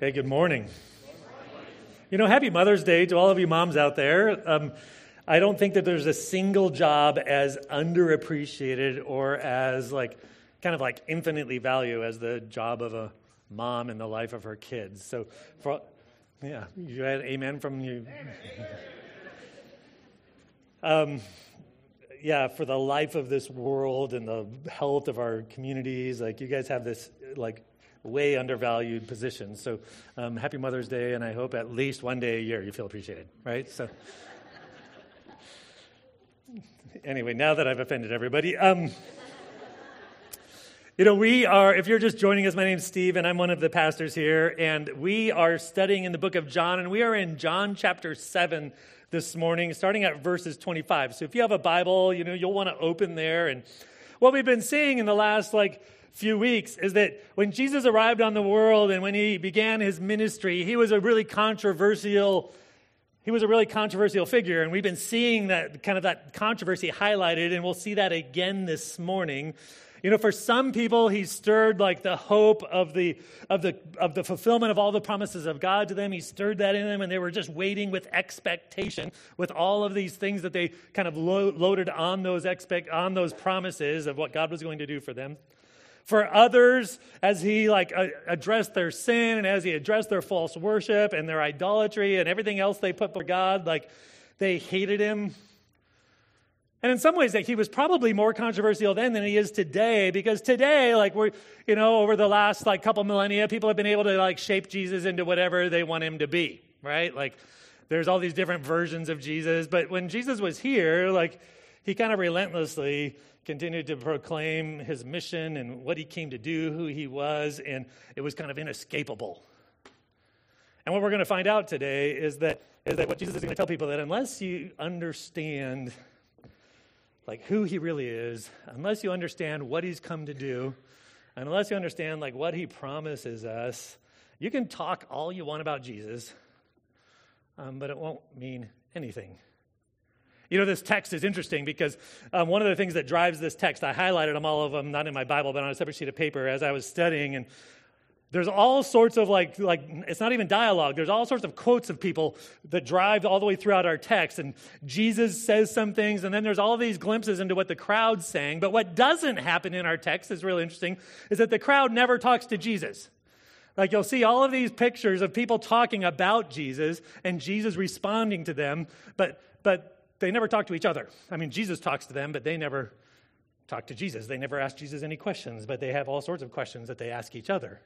Hey, good morning. You know, happy Mother's Day to all of you moms out there. I don't think that there's a single job as underappreciated or as kind of infinitely valued as the job of a mom in the life of her kids. So, you had amen from you. For the life of this world and the health of our communities, you guys have this way undervalued position. So happy Mother's Day, and I hope at least one day a year you feel appreciated, right? So anyway, now that I've offended everybody, we are, if you're just joining us, my name's Steve, and I'm one of the pastors here, and we are studying in the book of John, and we are in John chapter 7 this morning, starting at verses 25. So if you have a Bible, you'll want to open there, and what we've been seeing in the last, few weeks is that when Jesus arrived on the world and when he began his ministry, he was a really controversial figure, and we've been seeing that kind of that controversy highlighted, and we'll see that again this morning. For some people, he stirred the hope of the fulfillment of all the promises of God to them. He stirred that in them, and they were just waiting with expectation, with all of these things that they kind of loaded on those promises of what God was going to do for them. For others, as he addressed their sin and as he addressed their false worship and their idolatry and everything else they put before God, they hated him. And in some ways, he was probably more controversial then than he is today, because today, over the last couple millennia, people have been able to shape Jesus into whatever they want him to be, right? There's all these different versions of Jesus, but when Jesus was here, he kind of relentlessly continued to proclaim his mission and what he came to do, who he was, and it was kind of inescapable. And what we're going to find out today is that what Jesus is going to tell people, that unless you understand who he really is, unless you understand what he's come to do, and unless you understand what he promises us, you can talk all you want about Jesus, but it won't mean anything. This text is interesting because one of the things that drives this text, I highlighted them, all of them, not in my Bible, but on a separate sheet of paper as I was studying, and there's all sorts of, it's not even dialogue, there's all sorts of quotes of people that drive all the way throughout our text, and Jesus says some things, and then there's all these glimpses into what the crowd's saying, but what doesn't happen in our text is really interesting, is that the crowd never talks to Jesus. You'll see all of these pictures of people talking about Jesus, and Jesus responding to them, but they never talk to each other. I mean, Jesus talks to them, but they never talk to Jesus. They never ask Jesus any questions, but they have all sorts of questions that they ask each other.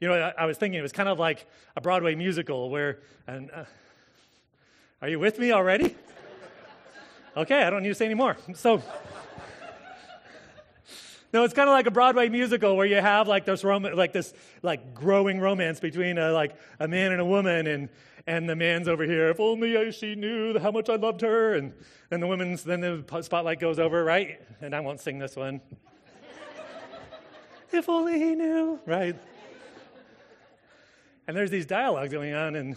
I was thinking it was kind of like a Broadway musical where, are you with me already? Okay, I don't need to say any more. So, no, it's kind of like a Broadway musical where you have this growing romance between a man and a woman, and the man's over here, if only she knew how much I loved her, and the woman's, then the spotlight goes over, right? And I won't sing this one. If only he knew, right? And there's these dialogues going on,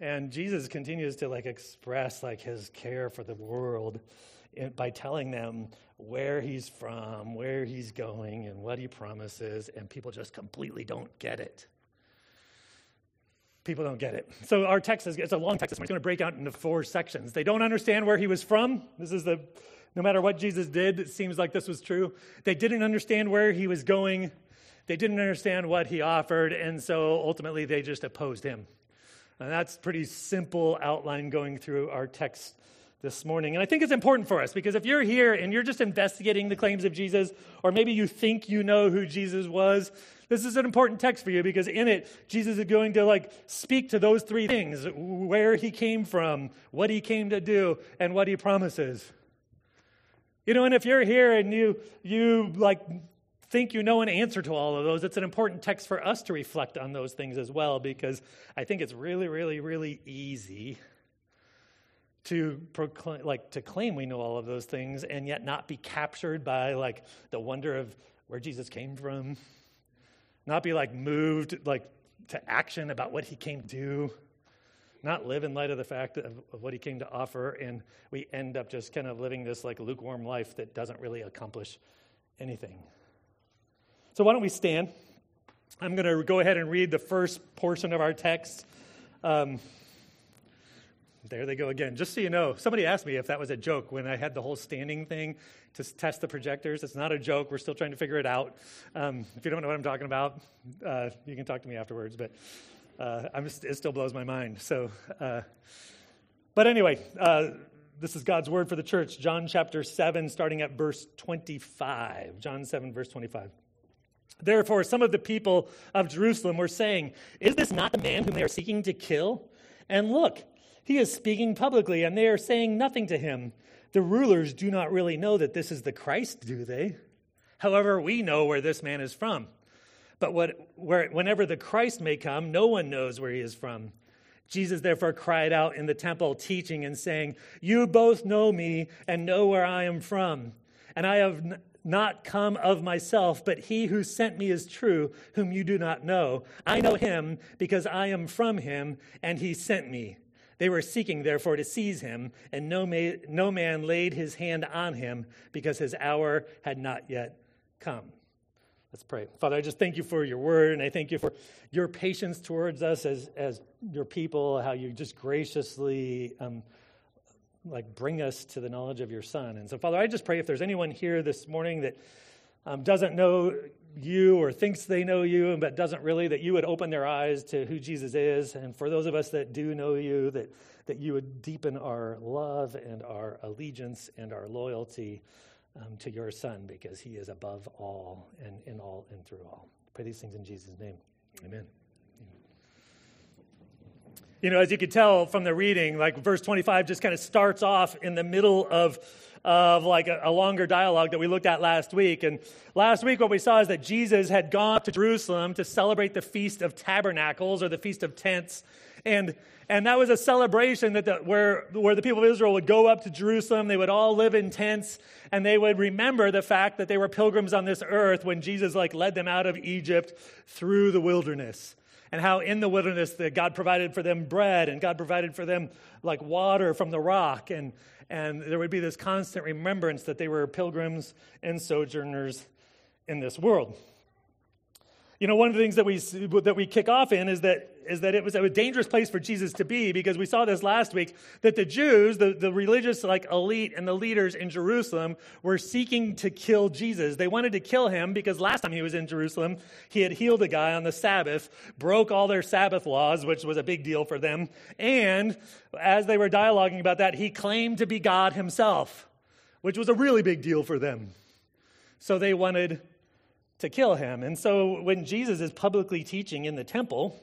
and Jesus continues to express his care for the world by telling them where he's from, where he's going, and what he promises, and people just completely don't get it. People don't get it. So our text is a long text. It's going to break out into four sections. They don't understand where he was from. This is no matter what Jesus did, it seems like this was true. They didn't understand where he was going. They didn't understand what he offered. And so ultimately they just opposed him. And that's pretty simple outline going through our text this morning. And I think it's important for us, because if you're here and you're just investigating the claims of Jesus, or maybe you think you know who Jesus was, this is an important text for you, because in it, Jesus is going to speak to those three things: where he came from, what he came to do, and what he promises. And if you're here and you think you know an answer to all of those, it's an important text for us to reflect on those things as well, because I think it's really, really, really easy to proclaim, to claim we know all of those things and yet not be captured by the wonder of where Jesus came from. Not be moved to action about what he came to do, not live in light of the fact of what he came to offer, and we end up just kind of living this lukewarm life that doesn't really accomplish anything. So why don't we stand, I'm going to go ahead and read the first portion of our text. There they go again. Just so you know, somebody asked me if that was a joke when I had the whole standing thing to test the projectors. It's not a joke. We're still trying to figure it out. If you don't know what I'm talking about, you can talk to me afterwards. But it still blows my mind. So, but anyway, this is God's word for the church. John chapter 7, starting at verse 25. John 7, verse 25. Therefore, some of the people of Jerusalem were saying, "Is this not the man whom they are seeking to kill? And look, he is speaking publicly, and they are saying nothing to him. The rulers do not really know that this is the Christ, do they? However, we know where this man is from. But whenever the Christ may come, no one knows where he is from. Jesus therefore cried out in the temple, teaching and saying, 'You both know me and know where I am from, and I have not come of myself, but he who sent me is true, whom you do not know. I know him because I am from him, and he sent me.' They were seeking, therefore, to seize him, and no man laid his hand on him, because his hour had not yet come." Let's pray. Father, I just thank you for your word, and I thank you for your patience towards us as your people, how you just graciously bring us to the knowledge of your Son. And so, Father, I just pray if there's anyone here this morning that doesn't know you or thinks they know you but doesn't really, that you would open their eyes to who Jesus is. And for those of us that do know you, that you would deepen our love and our allegiance and our loyalty to your Son, because he is above all and in all and through all. Pray these things in Jesus' name. Amen. You know, as you could tell from the reading, like verse 25 just kind of starts off in the middle of like a longer dialogue that we looked at last week. And last week what we saw is that Jesus had gone to Jerusalem to celebrate the Feast of Tabernacles, or the Feast of Tents. And that was a celebration where the people of Israel would go up to Jerusalem. They would all live in tents, and they would remember the fact that they were pilgrims on this earth when Jesus led them out of Egypt through the wilderness. And how in the wilderness that God provided for them bread, and God provided for them water from the rock. And there would be this constant remembrance that they were pilgrims and sojourners in this world. You know, one of the things that we kick off in is that it was a dangerous place for Jesus to be, because we saw this last week that the Jews, the religious elite and the leaders in Jerusalem, were seeking to kill Jesus. They wanted to kill him because last time he was in Jerusalem, he had healed a guy on the Sabbath, broke all their Sabbath laws, which was a big deal for them. And as they were dialoguing about that, he claimed to be God himself, which was a really big deal for them. So they wanted to kill him. And so when Jesus is publicly teaching in the temple,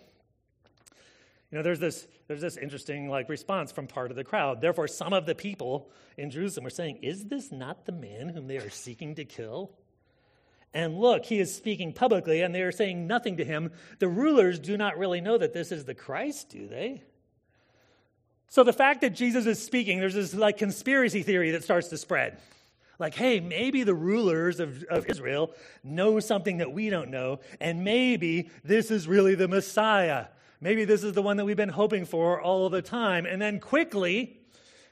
you know, there's this interesting response from part of the crowd. Therefore, some of the people in Jerusalem were saying, "Is this not the man whom they are seeking to kill? And look, he is speaking publicly, and they are saying nothing to him. The rulers do not really know that this is the Christ, do they?" So the fact that Jesus is speaking, there's this conspiracy theory that starts to spread. Hey, maybe the rulers of Israel know something that we don't know, and maybe this is really the Messiah. Maybe this is the one that we've been hoping for all the time. And then quickly,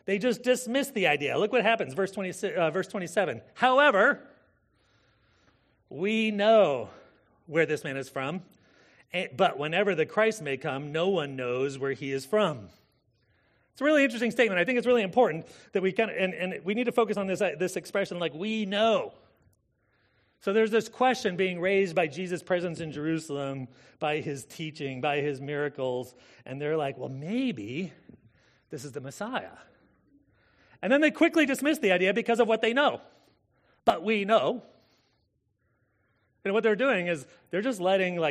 they just dismiss the idea. Look what happens, verse 27. "However, we know where this man is from, but whenever the Christ may come, no one knows where he is from." It's a really interesting statement. I think it's really important that we and we need to focus on this expression, "we know." So there's this question being raised by Jesus' presence in Jerusalem, by his teaching, by his miracles, and they're well, maybe this is the Messiah. And then they quickly dismiss the idea because of what they know. But we know. And what they're doing is they're just letting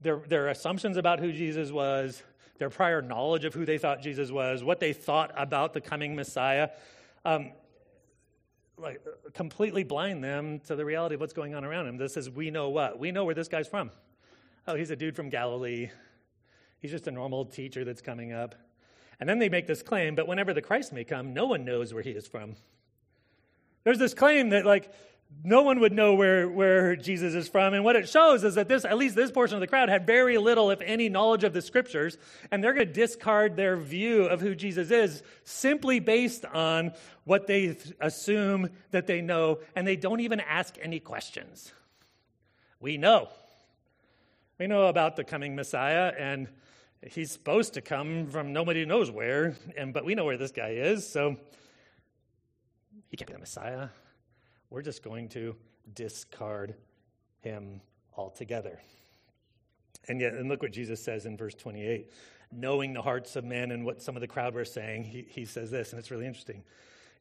their assumptions about who Jesus was, their prior knowledge of who they thought Jesus was, what they thought about the coming Messiah, completely blind them to the reality of what's going on around them. This is, we know what? We know where this guy's from. Oh, he's a dude from Galilee. He's just a normal teacher that's coming up. And then they make this claim, but whenever the Christ may come, no one knows where he is from. There's this claim that, no one would know where Jesus is from. And what it shows is that at least this portion of the crowd had very little, if any, knowledge of the scriptures. And they're going to discard their view of who Jesus is simply based on what they assume that they know. And they don't even ask any questions. We know. We know about the coming Messiah, and he's supposed to come from nobody knows where, but we know where this guy is, so he can't be the Messiah. We're just going to discard him altogether. And yet, and look what Jesus says in verse 28. Knowing the hearts of men and what some of the crowd were saying, he says this, and it's really interesting.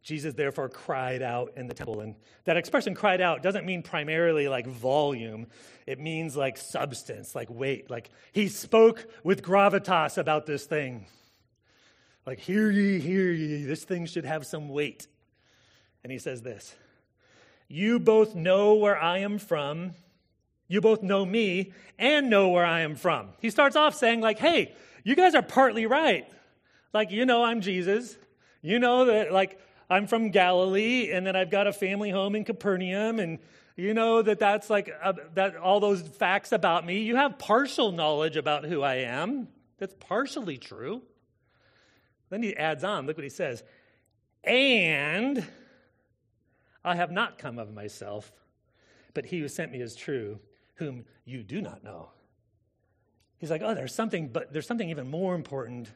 Jesus therefore cried out in the temple. And that expression cried out doesn't mean primarily like volume. It means like substance, like weight. Like he spoke with gravitas about this thing. Like, hear ye, this thing should have some weight. And he says this, you both know where I am from. You both know me and know where I am from. He starts off saying like, hey, you guys are partly right. Like, you know I'm Jesus. You know that like I'm from Galilee and that I've got a family home in Capernaum, and you know that that's like that all those facts about me. You have partial knowledge about who I am. That's partially true. Then he adds on, look what he says. And I have not come of myself, but he who sent me is true, whom you do not know. He's like, oh, there's something even more important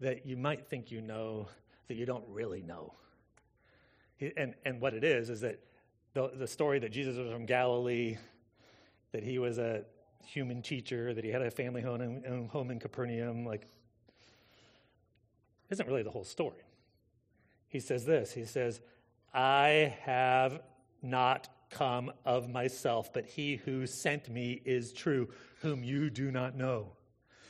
that you might think you know that you don't really know. And what it is that the story that Jesus was from Galilee, that he was a human teacher, that he had a family home in Capernaum, like, isn't really the whole story. He says this, he says, I have not come of myself, but he who sent me is true, whom you do not know.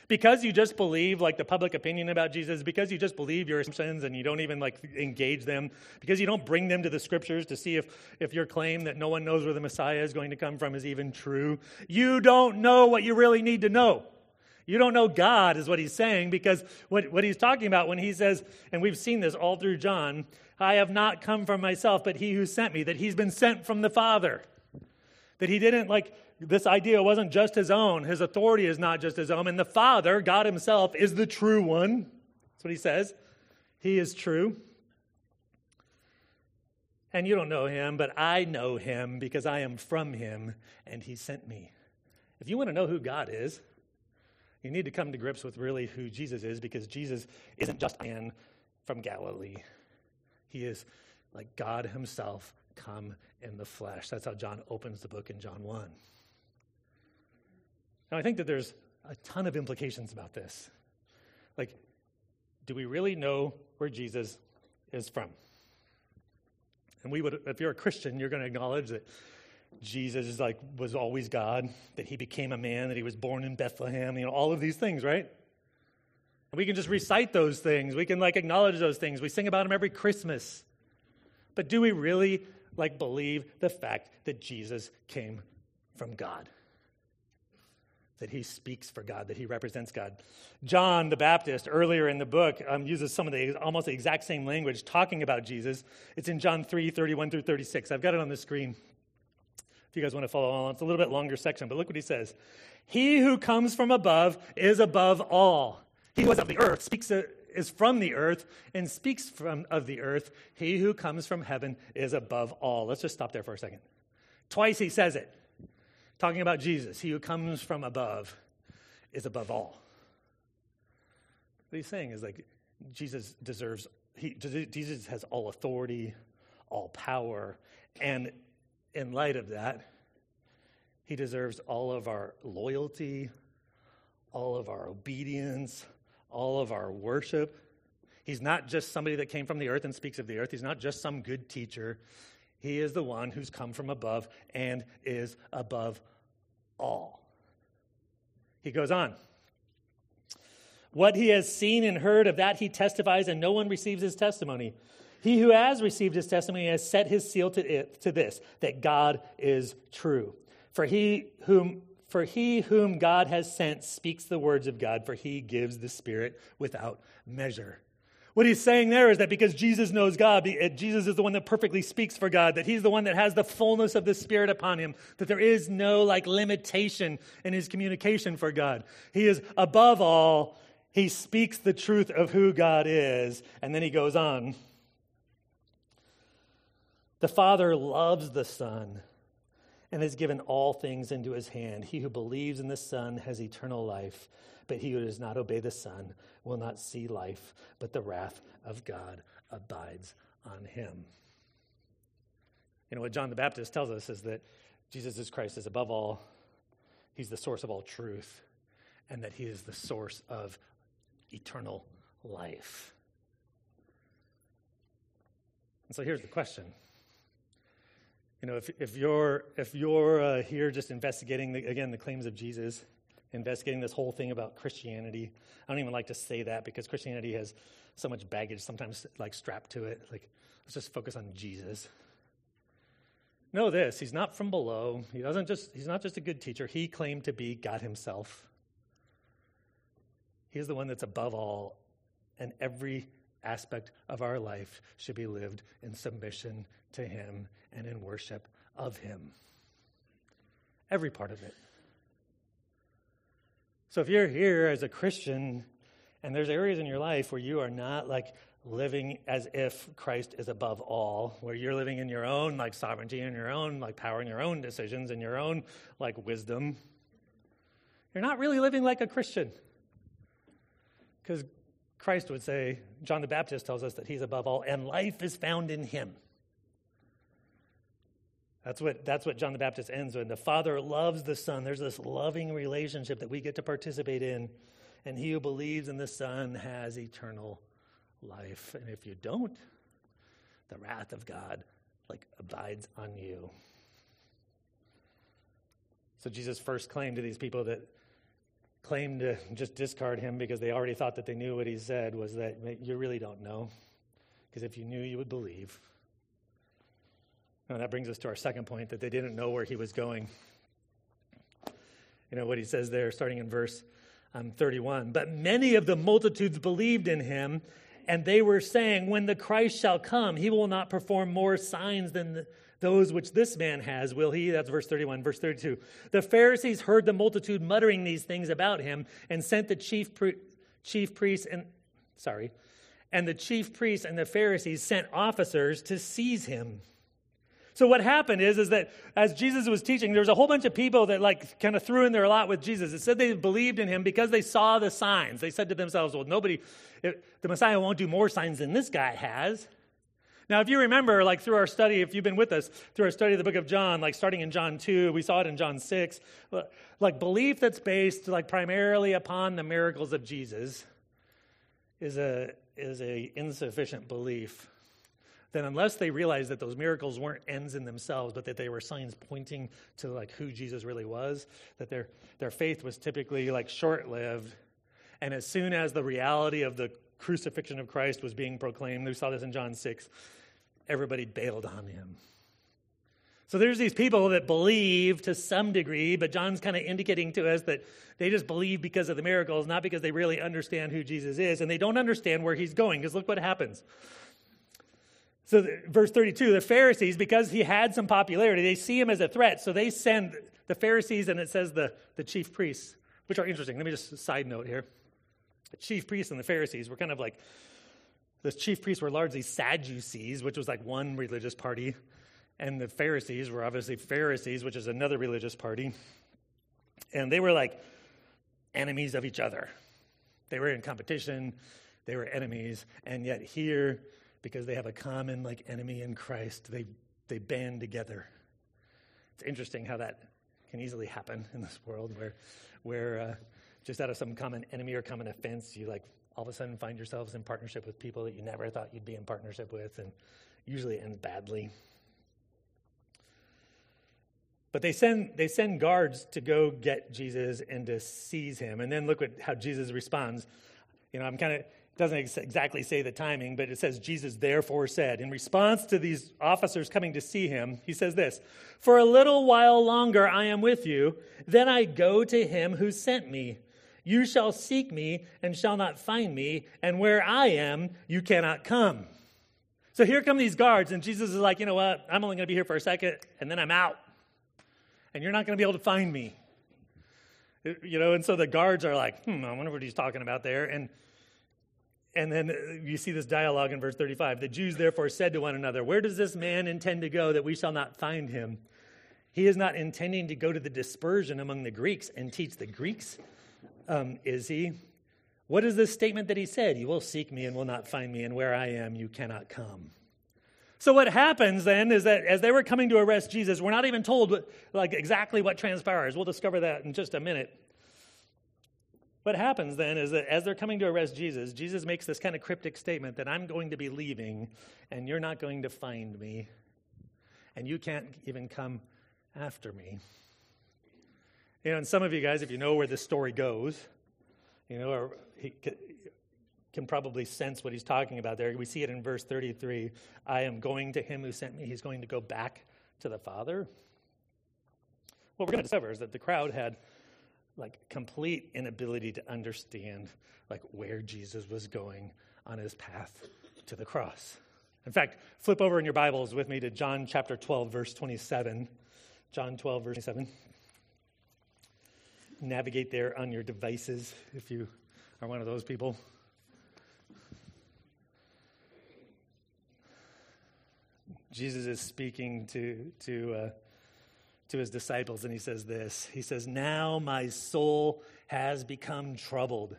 Because you just believe like the public opinion about Jesus, because you just believe your assumptions and you don't even like engage them, because you don't bring them to the scriptures to see if your claim that no one knows where the Messiah is going to come from is even true, you don't know what you really need to know. You don't know God is what he's saying, because what he's talking about when he says, and we've seen this all through John, I have not come from myself, but he who sent me, that he's been sent from the Father, that he didn't like... This idea wasn't just his own. His authority is not just his own. And the Father, God himself, is the true one. That's what he says. He is true. And you don't know him, but I know him because I am from him and he sent me. If you want to know who God is, you need to come to grips with really who Jesus is, because Jesus isn't just a man from Galilee. He is like God himself come in the flesh. That's how John opens the book in John 1. Now, I think that there's a ton of implications about this. Like, do we really know where Jesus is from? And we would, if you're a Christian, you're going to acknowledge that Jesus is like, was always God, that he became a man, that he was born in Bethlehem, you know, all of these things, right? And we can just recite those things. We can like acknowledge those things. We sing about them every Christmas. But do we really like believe the fact that Jesus came from God? That he speaks for God, that he represents God. John the Baptist, earlier in the book, uses some of the almost the exact same language talking about Jesus. It's in John 3:31 through 36. I've got it on the screen if you guys want to follow along. It's a little bit longer section, but look what he says. He who comes from above is above all. He who is of the earth is from the earth and speaks of the earth. He who comes from heaven is above all. Let's just stop there for a second. Twice he says it. Talking about Jesus, he who comes from above is above all. What he's saying is like Jesus has all authority, all power, and in light of that, he deserves all of our loyalty, all of our obedience, all of our worship. He's not just somebody that came from the earth and speaks of the earth. He's not just some good teacher. He is the one who's come from above and is above all. He goes on. What he has seen and heard, of that he testifies, and no one receives his testimony. He who has received his testimony has set his seal to this, that God is true. For he whom God has sent speaks the words of God, for he gives the Spirit without measure. What he's saying there is that because Jesus knows God, Jesus is the one that perfectly speaks for God, that he's the one that has the fullness of the Spirit upon him, that there is no like limitation in his communication for God. He is above all. He speaks the truth of who God is. And then he goes on. The Father loves the Son and has given all things into his hand. He who believes in the Son has eternal life, but he who does not obey the Son will not see life, but the wrath of God abides on him." You know, what John the Baptist tells us is that Jesus Christ is above all, he's the source of all truth, and that he is the source of eternal life. And so here's the question. You know, if you're here just investigating, the claims of Jesus, investigating this whole thing about Christianity, I don't even like to say that because Christianity has so much baggage sometimes like strapped to it. Like, let's just focus on Jesus. Know this, he's not from below. He's not just a good teacher. He claimed to be God himself. He is the one that's above all, and every aspect of our life should be lived in submission to him and in worship of him. Every part of it. So if you're here as a Christian and there's areas in your life where you are not like living as if Christ is above all, where you're living in your own like sovereignty and your own like power and your own decisions and your own like wisdom, you're not really living like a Christian. Because Christ would say, John the Baptist tells us that he's above all and life is found in him. That's what John the Baptist ends with. The Father loves the Son. There's this loving relationship that we get to participate in, and he who believes in the Son has eternal life. And if you don't, the wrath of God like abides on you. So Jesus first claimed to these people that claimed to just discard him because they already thought that they knew what he said, was that you really don't know, because if you knew, you would believe. And that brings us to our second point, that they didn't know where he was going. You know what he says there, starting in verse 31. "But many of the multitudes believed in him, and they were saying, 'When the Christ shall come, he will not perform more signs than those which this man has, will he?'" That's verse 31. Verse 32. "The Pharisees heard the multitude muttering these things about him, and sent the chief priests and the Pharisees sent officers to seize him." So what happened is that as Jesus was teaching, there was a whole bunch of people that like kind of threw in their lot with Jesus. It said they believed in him because they saw the signs. They said to themselves, well, the Messiah won't do more signs than this guy has. Now, if you remember, like through our study, if you've been with us, through our study of the book of John, like starting in John 2, we saw it in John 6, like belief that's based like primarily upon the miracles of Jesus is a insufficient belief. Then unless they realized that those miracles weren't ends in themselves, but that they were signs pointing to like who Jesus really was, that their faith was typically like short-lived. And as soon as the reality of the crucifixion of Christ was being proclaimed, we saw this in John 6, everybody bailed on him. So there's these people that believe to some degree, but John's kind of indicating to us that they just believe because of the miracles, not because they really understand who Jesus is, and they don't understand where he's going, because look what happens. So verse 32, the Pharisees, because he had some popularity, they see him as a threat. So they send the Pharisees, and it says the chief priests, which are interesting. Let me just side note here. The chief priests and the Pharisees were kind of like, the chief priests were largely Sadducees, which was like one religious party. And the Pharisees were obviously Pharisees, which is another religious party. And they were like enemies of each other. They were in competition. They were enemies. And yet here, because they have a common like enemy in Christ, they band together. It's interesting how that can easily happen in this world, where just out of some common enemy or common offense, you like all of a sudden find yourselves in partnership with people that you never thought you'd be in partnership with, and usually ends badly. But they send guards to go get Jesus and to seize him, and then look at how Jesus responds. You know, doesn't exactly say the timing, but it says, "Jesus therefore said," in response to these officers coming to see him, he says this, "For a little while longer I am with you, then I go to him who sent me. You shall seek me and shall not find me, and where I am, you cannot come." So here come these guards, and Jesus is like, you know what, I'm only going to be here for a second, and then I'm out, and you're not going to be able to find me. You know, and so the guards are like, I wonder what he's talking about there, And then you see this dialogue in verse 35. "The Jews therefore said to one another, 'Where does this man intend to go that we shall not find him? He is not intending to go to the dispersion among the Greeks and teach the Greeks, is he? What is this statement that he said? You will seek me and will not find me, and where I am, you cannot come. So what happens then is that as they were coming to arrest Jesus, we're not even told exactly what transpires. We'll discover that in just a minute. What happens then is that as they're coming to arrest Jesus, Jesus makes this kind of cryptic statement that I'm going to be leaving, and you're not going to find me, and you can't even come after me. You know, and some of you guys, if you know where this story goes, you know, or he can probably sense what he's talking about there. We see it in verse 33. I am going to him who sent me. He's going to go back to the Father. What we're going to discover is that the crowd had complete inability to understand where Jesus was going on his path to the cross. In fact, flip over in your Bibles with me to John chapter 12, verse 27. John 12, verse 27. Navigate there on your devices if you are one of those people. Jesus is speaking to his disciples, and he says this. He says, now my soul has become troubled.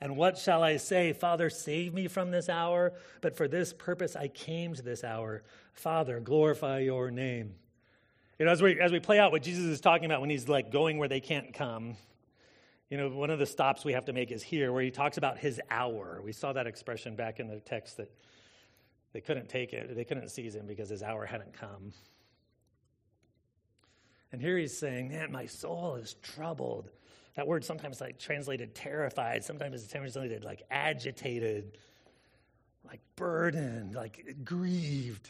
And what shall I say? Father, save me from this hour. But for this purpose I came to this hour. Father, glorify your name. You know, as we play out what Jesus is talking about when he's going where they can't come, you know, one of the stops we have to make is here, where he talks about his hour. We saw that expression back in the text that they couldn't take it. They couldn't seize him because his hour hadn't come. And here he's saying, man, my soul is troubled. That word sometimes translated terrified. Sometimes it's translated agitated, burdened, grieved.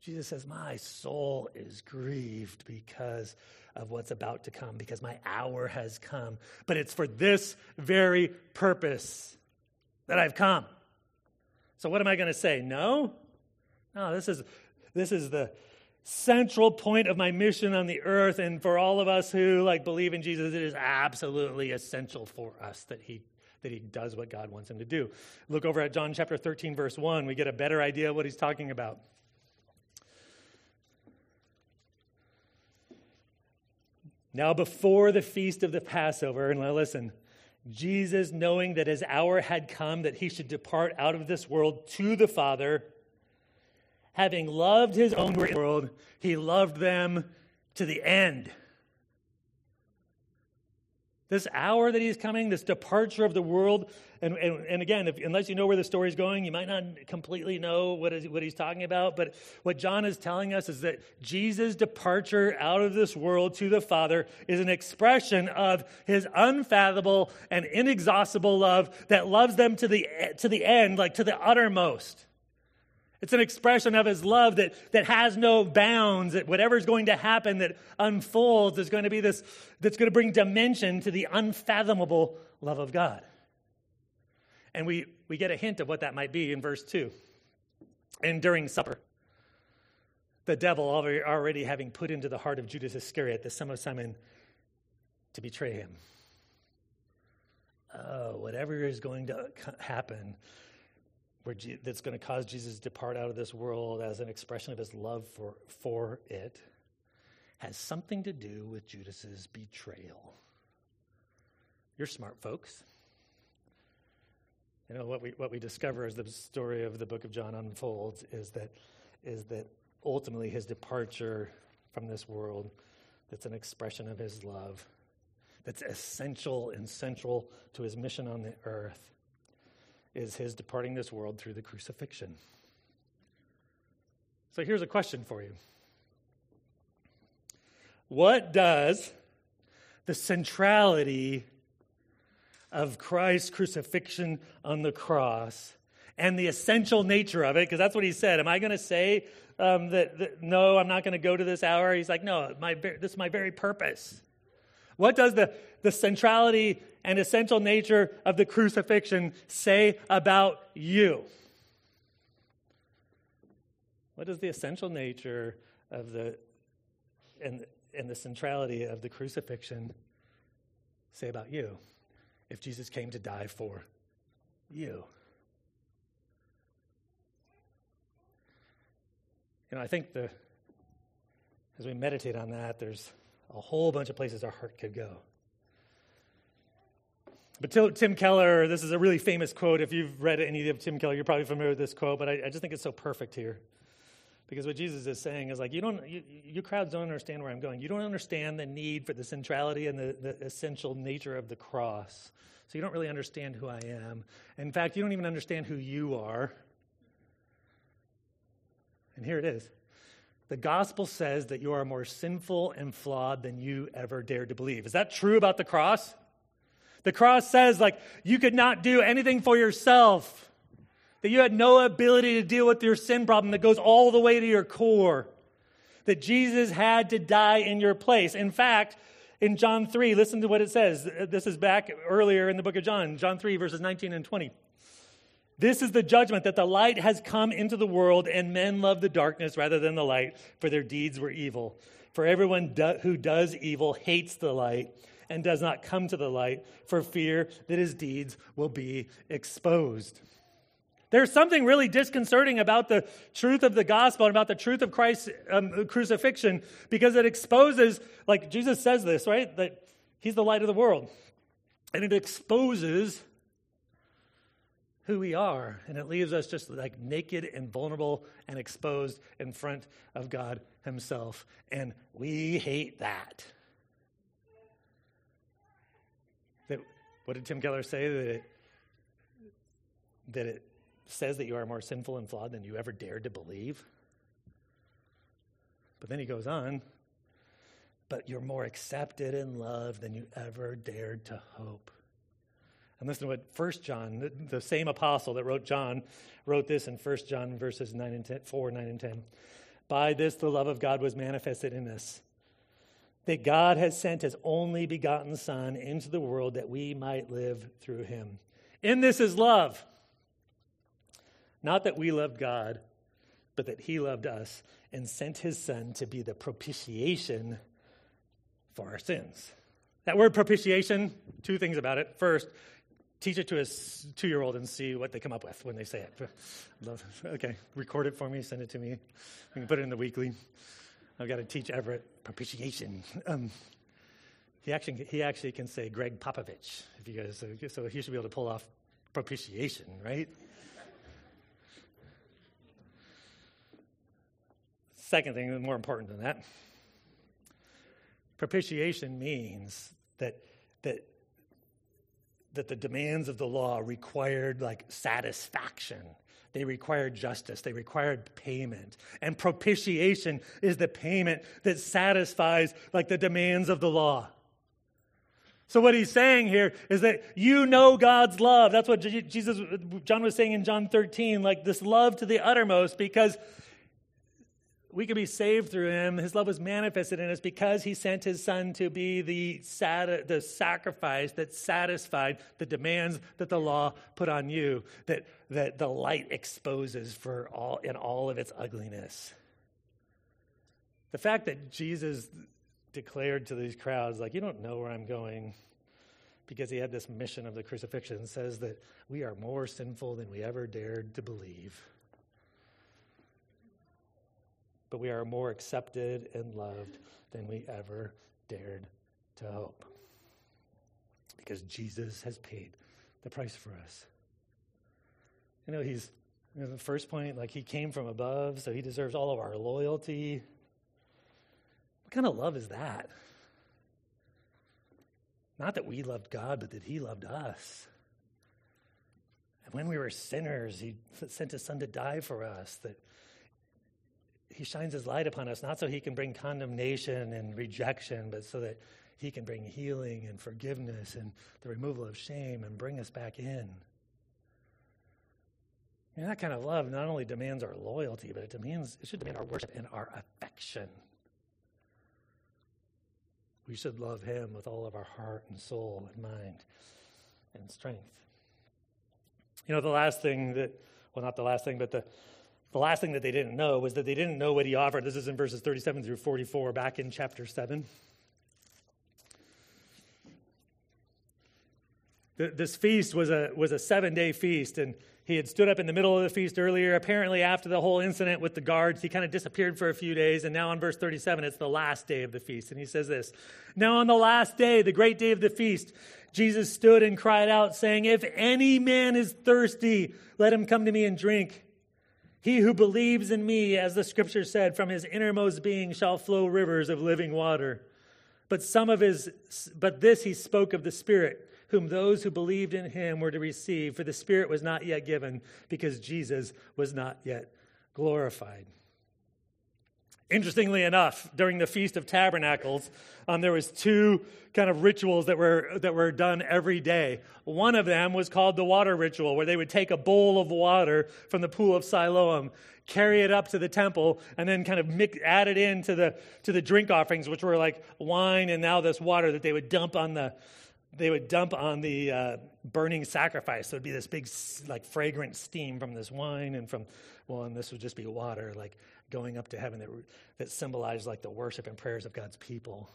Jesus says, my soul is grieved because of what's about to come, because my hour has come. But it's for this very purpose that I've come. So what am I going to say? No, this is the central point of my mission on the earth, and for all of us who believe in Jesus, it is absolutely essential for us that he does what God wants him to do. Look over at John chapter 13, verse 1. We get a better idea of what he's talking about. Now before the feast of the Passover, and listen, Jesus, knowing that his hour had come, that he should depart out of this world to the Father, having loved his own world, he loved them to the end. This hour that he's coming, this departure of the world, and again, unless you know where the story's going, you might not completely know what he's talking about, but what John is telling us is that Jesus' departure out of this world to the Father is an expression of his unfathomable and inexhaustible love that loves them to the end, to the uttermost. It's an expression of his love that has no bounds, that whatever's going to happen that unfolds is going to be this, that's going to bring dimension to the unfathomable love of God. And we get a hint of what that might be in verse 2. And during supper, the devil already having put into the heart of Judas Iscariot, the son of Simon, to betray him. Oh, whatever is going to happen that's going to cause Jesus to depart out of this world as an expression of his love for it, has something to do with Judas's betrayal. You're smart, folks. You know, what we discover as the story of the book of John unfolds is that ultimately his departure from this world, that's an expression of his love, that's essential and central to his mission on the earth, is his departing this world through the crucifixion. So here's a question for you. What does the centrality of Christ's crucifixion on the cross and the essential nature of it, because that's what he said, am I going to say no, I'm not going to go to this hour? He's no, this is my very purpose. What does the centrality and essential nature of the crucifixion say about you? What does the essential nature of and the centrality of the crucifixion say about you if Jesus came to die for you? You know, I think the as we meditate on that, there's a whole bunch of places our heart could go. But Tim Keller, this is a really famous quote. If you've read any of Tim Keller, you're probably familiar with this quote, but I just think it's so perfect here. Because what Jesus is saying is like, you crowds don't understand where I'm going. You don't understand the need for the centrality and the essential nature of the cross. So you don't really understand who I am. In fact, you don't even understand who you are. And here it is. The gospel says that you are more sinful and flawed than you ever dared to believe. Is that true about the cross? The cross says, like, you could not do anything for yourself, that you had no ability to deal with your sin problem that goes all the way to your core, that Jesus had to die in your place. In fact, in John 3, listen to what it says. This is back earlier in the book of John, John 3, verses 19 and 20. This is the judgment, that the light has come into the world, and men love the darkness rather than the light, for their deeds were evil. For everyone who does evil hates the light and does not come to the light, for fear that his deeds will be exposed. There's something really disconcerting about the truth of the gospel and about the truth of Christ's crucifixion, because it exposes, like Jesus says this, right? That he's the light of the world. And it exposes who we are, and it leaves us just like naked and vulnerable and exposed in front of God himself. And we hate that. What did Tim Keller say? That it says that you are more sinful and flawed than you ever dared to believe. But then he goes on, but you're more accepted and loved than you ever dared to hope. And listen to what 1 John, the same apostle that wrote John, wrote this in 1 John verses 9 and 10, 4, 9 and 10. By this the love of God was manifested in us, that God has sent his only begotten Son into the world that we might live through him. In this is love. Not that we loved God, but that he loved us and sent his Son to be the propitiation for our sins. That word propitiation, two things about it. First, teach it to a 2-year-old and see what they come up with when they say it. Okay, record it for me, send it to me. You can put it in the weekly. I've got to teach Everett propitiation. He actually can say Greg Popovich, if you guys. So he should be able to pull off propitiation, right? Second thing, more important than that, propitiation means that the demands of the law required like satisfaction. They required justice. They required payment. And propitiation is the payment that satisfies like the demands of the law. So what he's saying here is that you know God's love. That's what John was saying in John 13, like this love to the uttermost, because we could be saved through him. His love was manifested in us because he sent his Son to be the sacrifice that satisfied the demands that the law put on you, that the light exposes for all in all of its ugliness. The fact that Jesus declared to these crowds, like, you don't know where I'm going, because he had this mission of the crucifixion, says that we are more sinful than we ever dared to believe. But we are more accepted and loved than we ever dared to hope, because Jesus has paid the price for us. You know, the first point, like he came from above, so he deserves all of our loyalty. What kind of love is that? Not that we loved God, but that he loved us. And when we were sinners, he sent his Son to die for us, that he shines his light upon us, not so he can bring condemnation and rejection, but so that he can bring healing and forgiveness and the removal of shame and bring us back in. And that kind of love not only demands our loyalty, but it should demand our worship and our affection. We should love him with all of our heart and soul and mind and strength. You know, the last thing that they didn't know was that they didn't know what he offered. This is in verses 37 through 44, back in chapter 7. This feast was a 7-day feast, and he had stood up in the middle of the feast earlier. Apparently, after the whole incident with the guards, he kind of disappeared for a few days. And now in verse 37, it's the last day of the feast. And he says this, "Now on the last day, the great day of the feast, Jesus stood and cried out, saying, 'If any man is thirsty, let him come to me and drink. He who believes in me, as the scripture said, from his innermost being shall flow rivers of living water.' But this he spoke of the Spirit, whom those who believed in him were to receive, for the Spirit was not yet given, because Jesus was not yet glorified." Interestingly enough, during the Feast of Tabernacles, there was two kind of rituals that were done every day. One of them was called the water ritual, where they would take a bowl of water from the Pool of Siloam, carry it up to the temple, and then kind of add it in to the drink offerings, which were like wine and now this water that they would dump on the burning sacrifice. So it'd be this big, like, fragrant steam from this wine and this would just be water, like going up to heaven that symbolized like the worship and prayers of God's people.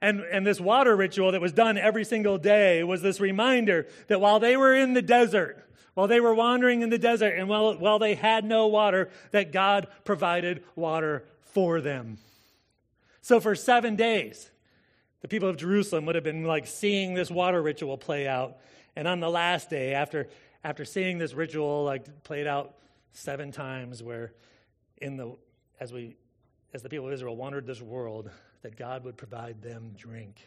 And this water ritual that was done every single day was this reminder that while they were in the desert, while they were wandering in the desert, and while they had no water, that God provided water for them. So for 7 days, the people of Jerusalem would have been like seeing this water ritual play out. And on the last day, after seeing this ritual like played out 7 times, where as the people of Israel wandered this world, that God would provide them drink.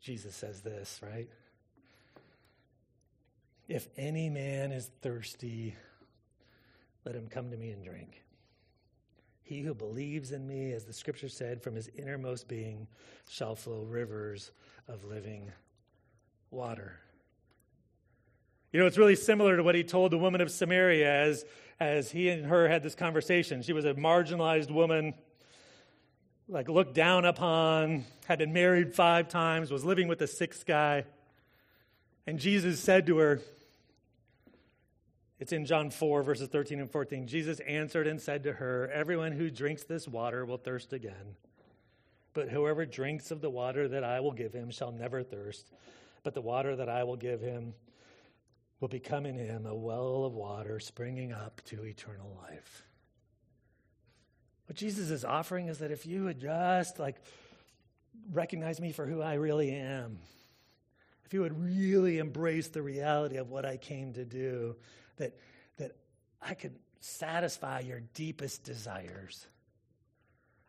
Jesus says this, right? "If any man is thirsty, let him come to me and drink. He who believes in me, as the scripture said, from his innermost being shall flow rivers of living water." You know, it's really similar to what he told the woman of Samaria as he and her had this conversation. She was a marginalized woman, like looked down upon, had been married 5 times, was living with a 6th guy. And Jesus said to her, it's in John 4, verses 13 and 14. "Jesus answered and said to her, 'Everyone who drinks this water will thirst again. But whoever drinks of the water that I will give him shall never thirst. But the water that I will give him will become in him a well of water springing up to eternal life.'" What Jesus is offering is that if you would just like recognize me for who I really am, if you would really embrace the reality of what I came to do, that I could satisfy your deepest desires.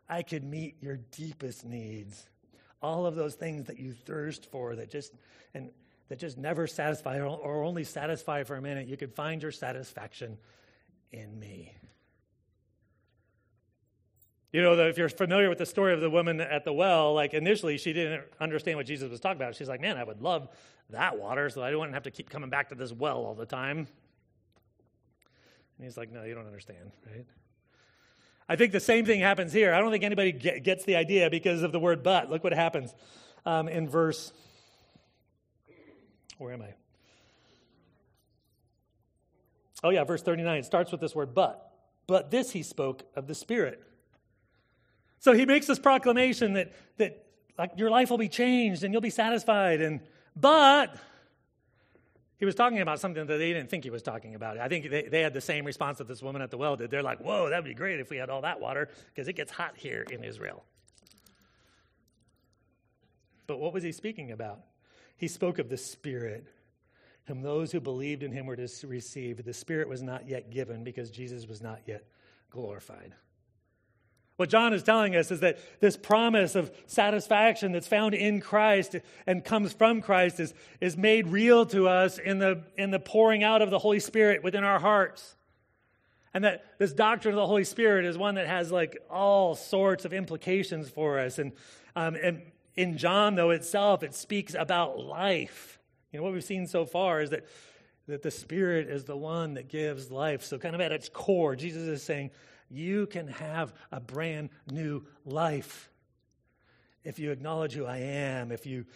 I could meet your deepest needs. All of those things that you thirst for that just never satisfy or only satisfy for a minute, you could find your satisfaction in me. You know, if you're familiar with the story of the woman at the well, like initially she didn't understand what Jesus was talking about. She's like, "Man, I would love that water so I wouldn't have to keep coming back to this well all the time." And he's like, "No, you don't understand," right? I think the same thing happens here. I don't think anybody gets the idea because of the word "but." Look what happens in verse, where am I? Oh yeah, verse 39. It starts with this word "but." "But this he spoke of the Spirit." So he makes this proclamation that like your life will be changed and you'll be satisfied. But he was talking about something that they didn't think he was talking about. I think they had the same response that this woman at the well did. They're like, "Whoa, that'd be great if we had all that water because it gets hot here in Israel." But what was he speaking about? He spoke of the Spirit, whom those who believed in him were to receive. The Spirit was not yet given because Jesus was not yet glorified. What John is telling us is that this promise of satisfaction that's found in Christ and comes from Christ is made real to us in the pouring out of the Holy Spirit within our hearts. And that this doctrine of the Holy Spirit is one that has like all sorts of implications for us. And in John, though, itself, it speaks about life. You know, what we've seen so far is that the Spirit is the one that gives life. So kind of at its core, Jesus is saying, you can have a brand new life if you acknowledge who I am, if you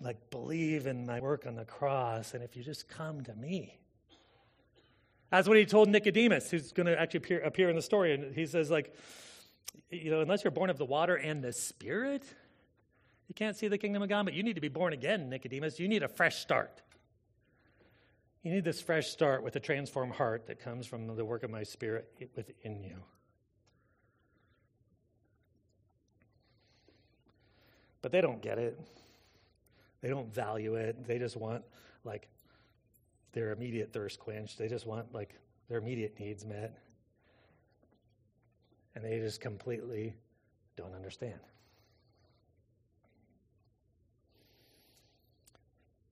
like believe in my work on the cross, and if you just come to me. That's what he told Nicodemus, who's going to actually appear in the story. And he says, like, you know, unless you're born of the water and the Spirit, You can't see the kingdom of God, but you need to be born again, Nicodemus. You need a fresh start. You need this fresh start with a transformed heart that comes from the work of my Spirit within you. But they don't get it. They don't value it. They just want, like, their immediate thirst quenched. They just want, like, their immediate needs met. And they just completely don't understand.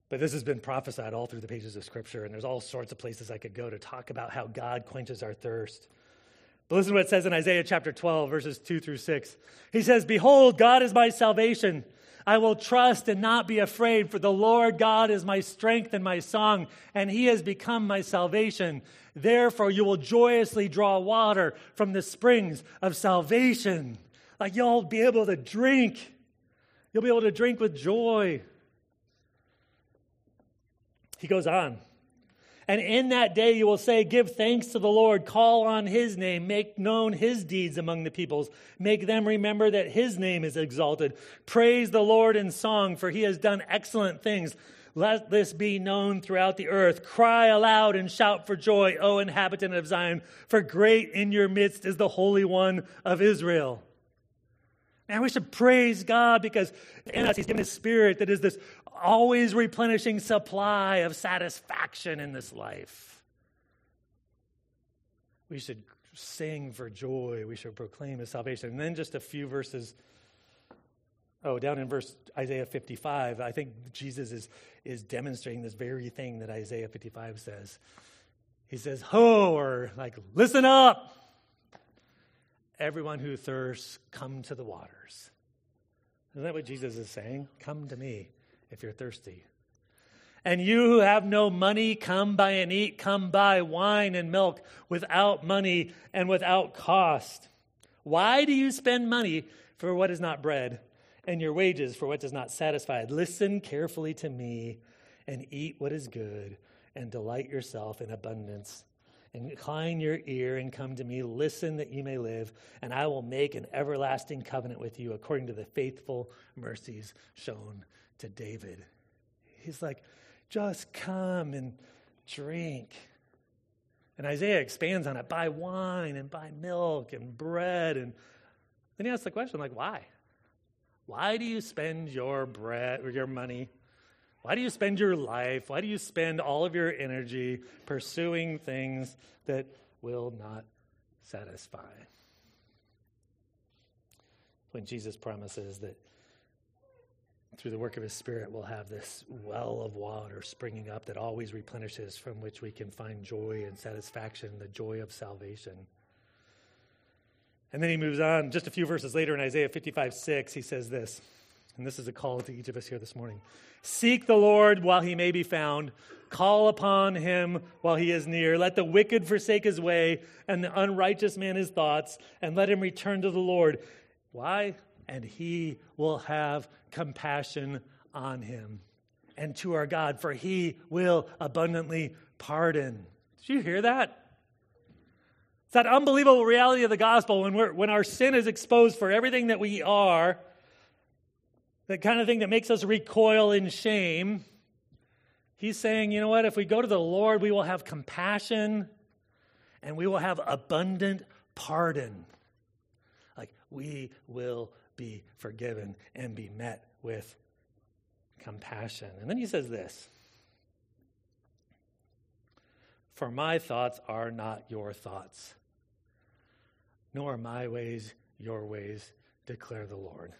But this has been prophesied all through the pages of Scripture, and there's all sorts of places I could go to talk about how God quenches our thirst. But listen to what it says in Isaiah chapter 12, verses 2 through 6. He says, "Behold, God is my salvation. I will trust and not be afraid, for the Lord God is my strength and my song, and he has become my salvation. Therefore you will joyously draw water from the springs of salvation." Like, you'll be able to drink. You'll be able to drink with joy. He goes on. "And in that day you will say, give thanks to the Lord, call on his name, make known his deeds among the peoples. Make them remember that his name is exalted. Praise the Lord in song, for he has done excellent things. Let this be known throughout the earth. Cry aloud and shout for joy, O inhabitant of Zion, for great in your midst is the Holy One of Israel." And we should praise God because in us he's given his Spirit that is this always replenishing supply of satisfaction in this life. We should sing for joy. We should proclaim his salvation. And then just a few verses, down in verse Isaiah 55, I think Jesus is demonstrating this very thing that Isaiah 55 says. He says, "Ho," or like, "Listen up. Everyone who thirsts, come to the waters." Isn't that what Jesus is saying? Come to me if you're thirsty. "And you who have no money, come buy and eat. Come buy wine and milk without money and without cost. Why do you spend money for what is not bread, and your wages for what does not satisfy? Listen carefully to me and eat what is good, and delight yourself in abundance. And incline your ear and come to me. Listen that you may live, and I will make an everlasting covenant with you according to the faithful mercies shown to David." He's like, just come and drink. And Isaiah expands on it. Buy wine and buy milk and bread. And then he asks the question, like, why? Why do you spend your bread or your money? Why do you spend your life? Why do you spend all of your energy pursuing things that will not satisfy? When Jesus promises that through the work of his Spirit we'll have this well of water springing up that always replenishes, from which we can find joy and satisfaction, the joy of salvation. And then he moves on just a few verses later in Isaiah 55:6, he says this. And this is a call to each of us here this morning. "Seek the Lord while he may be found. Call upon him while he is near. Let the wicked forsake his way, and the unrighteous man his thoughts, and let him return to the Lord." Why? "And he will have compassion on him. And to our God, for he will abundantly pardon." Did you hear that? It's that unbelievable reality of the gospel when our sin is exposed for everything that we are. The kind of thing that makes us recoil in shame. He's saying, you know what? If we go to the Lord, we will have compassion and we will have abundant pardon. Like, we will be forgiven and be met with compassion. And then he says this, "For my thoughts are not your thoughts, nor are my ways your ways, declare the Lord.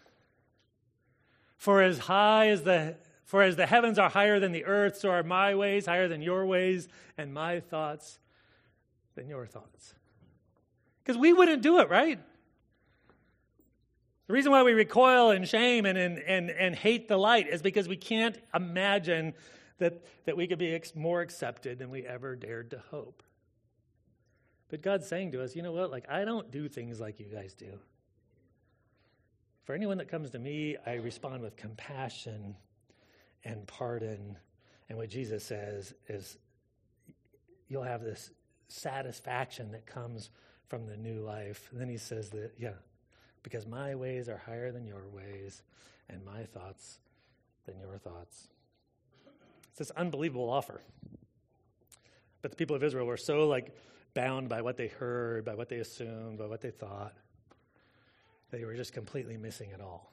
For as the heavens are higher than the earth, so are my ways higher than your ways, and my thoughts than your thoughts." Because we wouldn't do it, right? The reason why we recoil in shame and hate the light is because we can't imagine that we could be more accepted than we ever dared to hope. But God's saying to us, you know what? Like, I don't do things like you guys do. For anyone that comes to me, I respond with compassion and pardon. And what Jesus says is you'll have this satisfaction that comes from the new life. And then he says that, because my ways are higher than your ways and my thoughts than your thoughts. It's this unbelievable offer. But the people of Israel were so bound by what they heard, by what they assumed, by what they thought. They were just completely missing it all.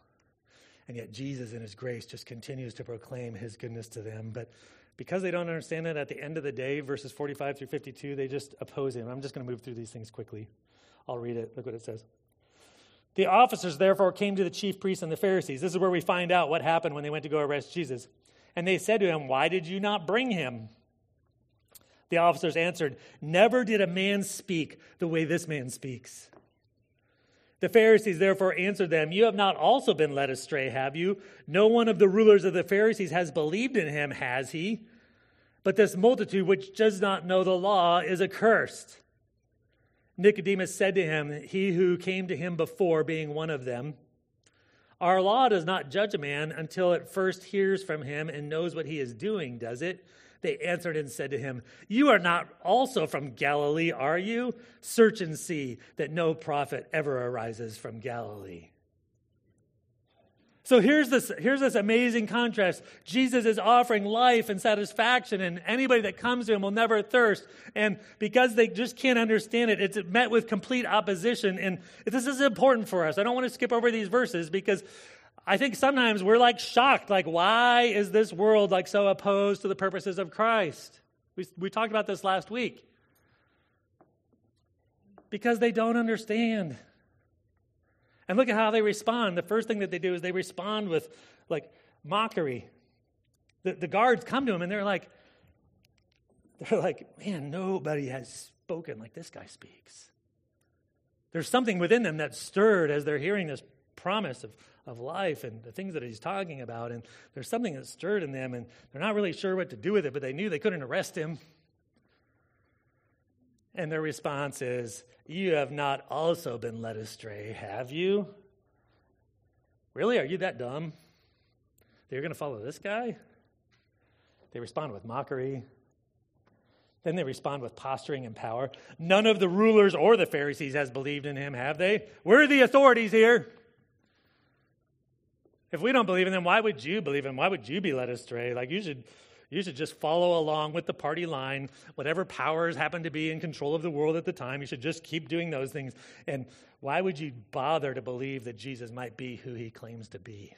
And yet Jesus in his grace just continues to proclaim his goodness to them. But because they don't understand that, at the end of the day, verses 45 through 52, they just oppose him. I'm just going to move through these things quickly. I'll read it. Look what it says. The officers, therefore, came to the chief priests and the Pharisees. This is where we find out what happened when they went to go arrest Jesus. And they said to him, "Why did you not bring him?" The officers answered, "Never did a man speak the way this man speaks." The Pharisees therefore answered them, "You have not also been led astray, have you? No one of the rulers of the Pharisees has believed in him, has he? But this multitude which does not know the law is accursed." Nicodemus said to him, he who came to him before, being one of them, "Our law does not judge a man until it first hears from him and knows what he is doing, does it?" They answered and said to him, "You are not also from Galilee, are you? Search and see that no prophet ever arises from Galilee." So here's this amazing contrast. Jesus is offering life and satisfaction, and anybody that comes to him will never thirst. And because they just can't understand it, it's met with complete opposition. And this is important for us. I don't want to skip over these verses because I think sometimes we're shocked, why is this world so opposed to the purposes of Christ? We talked about this last week. Because they don't understand. And look at how they respond. The first thing that they do is they respond with mockery. The guards come to him and they're like, "Man, nobody has spoken like this guy speaks." There's something within them that's stirred as they're hearing this promise of life and the things that he's talking about, and there's something that's stirred in them, and they're not really sure what to do with it, but they knew they couldn't arrest him. And their response is, "You have not also been led astray, have you? Really? Are you that dumb that you're going to follow this guy?" They respond with mockery. Then they respond with posturing and power. "None of the rulers or the Pharisees has believed in him, have they? We're the authorities here. If we don't believe in them, why would you believe in them? Why would you be led astray? You should just follow along with the party line. Whatever powers happen to be in control of the world at the time, you should just keep doing those things. And why would you bother to believe that Jesus might be who he claims to be?"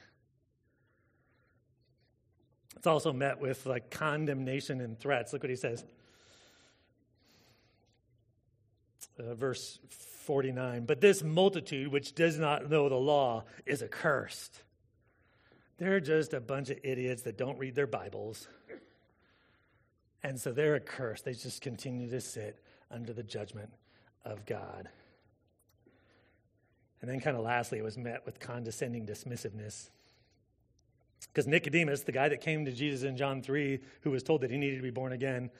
It's also met with condemnation and threats. Look what he says. Verse 49, "But this multitude which does not know the law is accursed." They're just a bunch of idiots that don't read their Bibles. And so they're accursed. They just continue to sit under the judgment of God. And then lastly, it was met with condescending dismissiveness. Because Nicodemus, the guy that came to Jesus in John 3, who was told that he needed to be born again,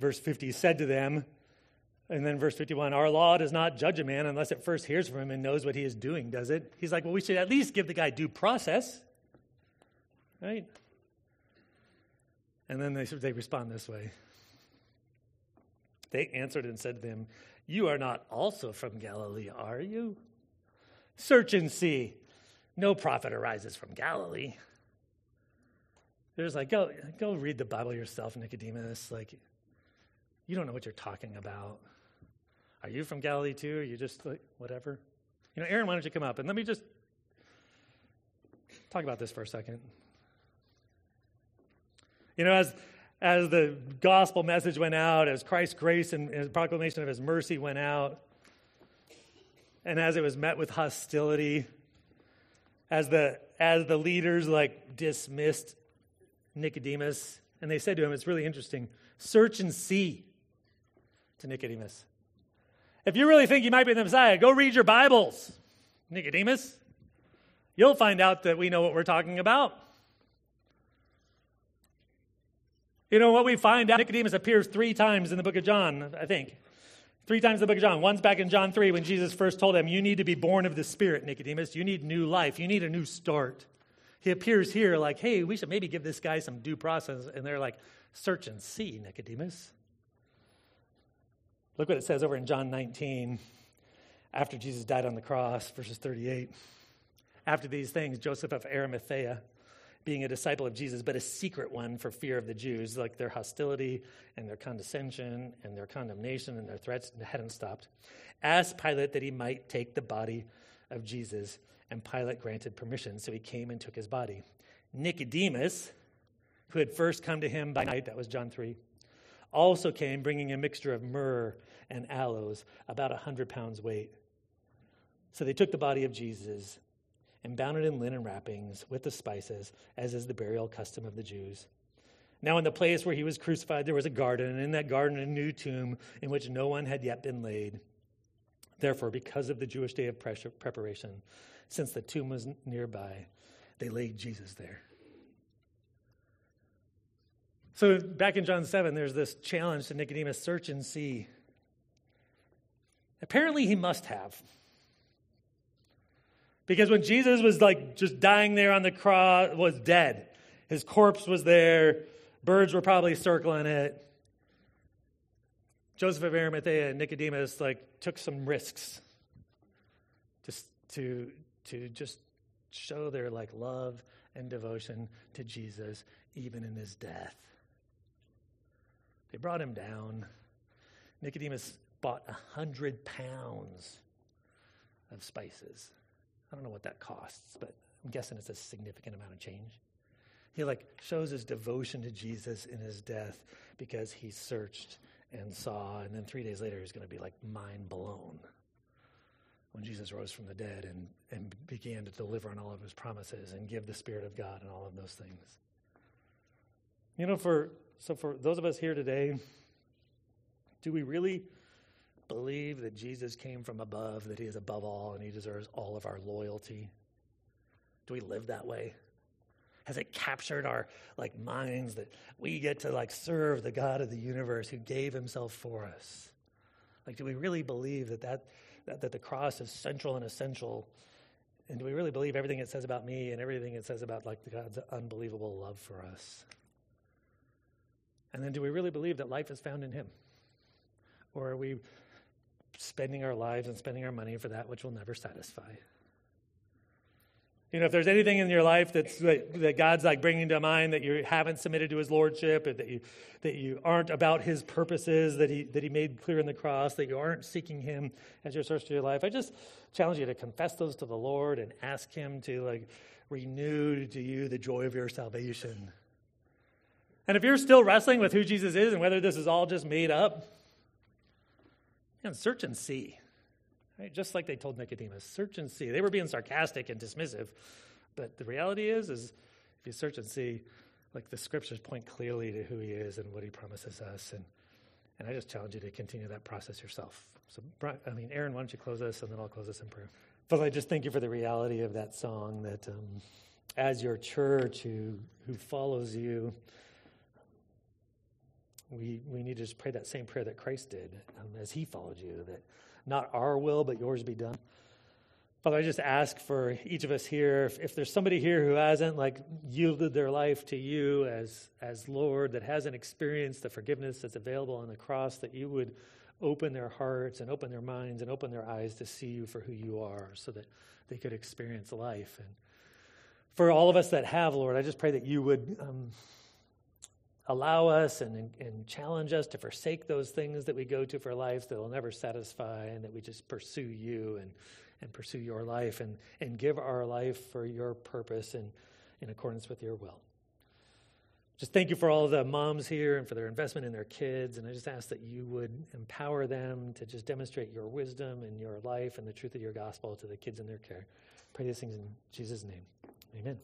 verse 50, said to them, and then verse 51, "Our law does not judge a man unless it first hears from him and knows what he is doing, does it?" He's like, well, we should at least give the guy due process, right? And then they respond this way. They answered and said to him, "You are not also from Galilee, are you? Search and see. No prophet arises from Galilee." They're just go read the Bible yourself, Nicodemus. You don't know what you're talking about. Are you from Galilee too? Are you just whatever? Aaron, why don't you come up? And let me just talk about this for a second. As the gospel message went out, as Christ's grace and his proclamation of his mercy went out, and as it was met with hostility, as the leaders dismissed Nicodemus, and they said to him, it's really interesting, "Search and see," to Nicodemus. "If you really think you might be the Messiah, go read your Bibles, Nicodemus. You'll find out that we know what we're talking about." What we find out, Nicodemus appears 3 times in the book of John, I think. 3 times in the book of John. Once back in John 3 when Jesus first told him, "You need to be born of the Spirit, Nicodemus. You need new life. You need a new start." He appears here "Hey, we should maybe give this guy some due process." And they're like, "Search and see, Nicodemus." Look what it says over in John 19. after Jesus died on the cross, verses 38. After these things, Joseph of Arimathea, being a disciple of Jesus, but a secret one for fear of the Jews, like their hostility and their condescension and their condemnation and their threats hadn't stopped, asked Pilate that he might take the body of Jesus, and Pilate granted permission, so he came and took his body. Nicodemus, who had first come to him by night, that was John 3, also came bringing a mixture of myrrh and aloes, about 100 pounds weight. So they took the body of Jesus and bound it in linen wrappings with the spices, as is the burial custom of the Jews. Now in the place where he was crucified, there was a garden, and in that garden a new tomb in which no one had yet been laid. Therefore, because of the Jewish day of preparation, since the tomb was nearby, they laid Jesus there. So back in John 7, there's this challenge to Nicodemus, search and see. Apparently he must have. Because when Jesus was like just dying there on the cross, was dead. His corpse was there. Birds were probably circling it. Joseph of Arimathea and Nicodemus like took some risks to just show their like love and devotion to Jesus even in his death. They brought him down. Nicodemus bought 100 pounds of spices. I don't know what that costs, but I'm guessing it's a significant amount of change. He like shows his devotion to Jesus in his death because he searched and saw, and then 3 days later he's going to be like mind blown when Jesus rose from the dead and began to deliver on all of his promises and give the Spirit of God and all of those things. You know, for those of us here today, do we really believe that Jesus came from above, that he is above all, and he deserves all of our loyalty? Do we live that way? Has it captured our like minds that we get to like serve the God of the universe who gave himself for us? Like, do we really believe that the cross is central and essential? And do we really believe everything it says about me and everything it says about like God's unbelievable love for us? And then do we really believe that life is found in him? Or are we spending our lives and spending our money for that which will never satisfy? You know, if there's anything in your life that God's like bringing to mind that you haven't submitted to his lordship, or that you aren't about his purposes that he made clear in the cross, that you aren't seeking him as your source to your life, I just challenge you to confess those to the Lord and ask him to like renew to you the joy of your salvation. And if you're still wrestling with who Jesus is and whether this is all just made up, and search and see, right? Just like they told Nicodemus, search and see. They were being sarcastic and dismissive, but the reality is if you search and see, like the scriptures point clearly to who he is and what he promises us, and I just challenge you to continue that process yourself. So, Aaron, why don't you close us, and then I'll close us in prayer. Father, I just thank you for the reality of that song, that as your church who follows you, We need to just pray that same prayer that Christ did as he followed you, that not our will, but yours be done. Father, I just ask for each of us here, if there's somebody here who hasn't like yielded their life to you as Lord, that hasn't experienced the forgiveness that's available on the cross, that you would open their hearts and open their minds and open their eyes to see you for who you are so that they could experience life. And for all of us that have, Lord, I just pray that you would allow us and challenge us to forsake those things that we go to for life that will never satisfy, and that we just pursue you and pursue your life and give our life for your purpose and in accordance with your will. Just thank you for all the moms here and for their investment in their kids, and I just ask that you would empower them to just demonstrate your wisdom and your life and the truth of your gospel to the kids in their care. Pray these things in Jesus' name. Amen.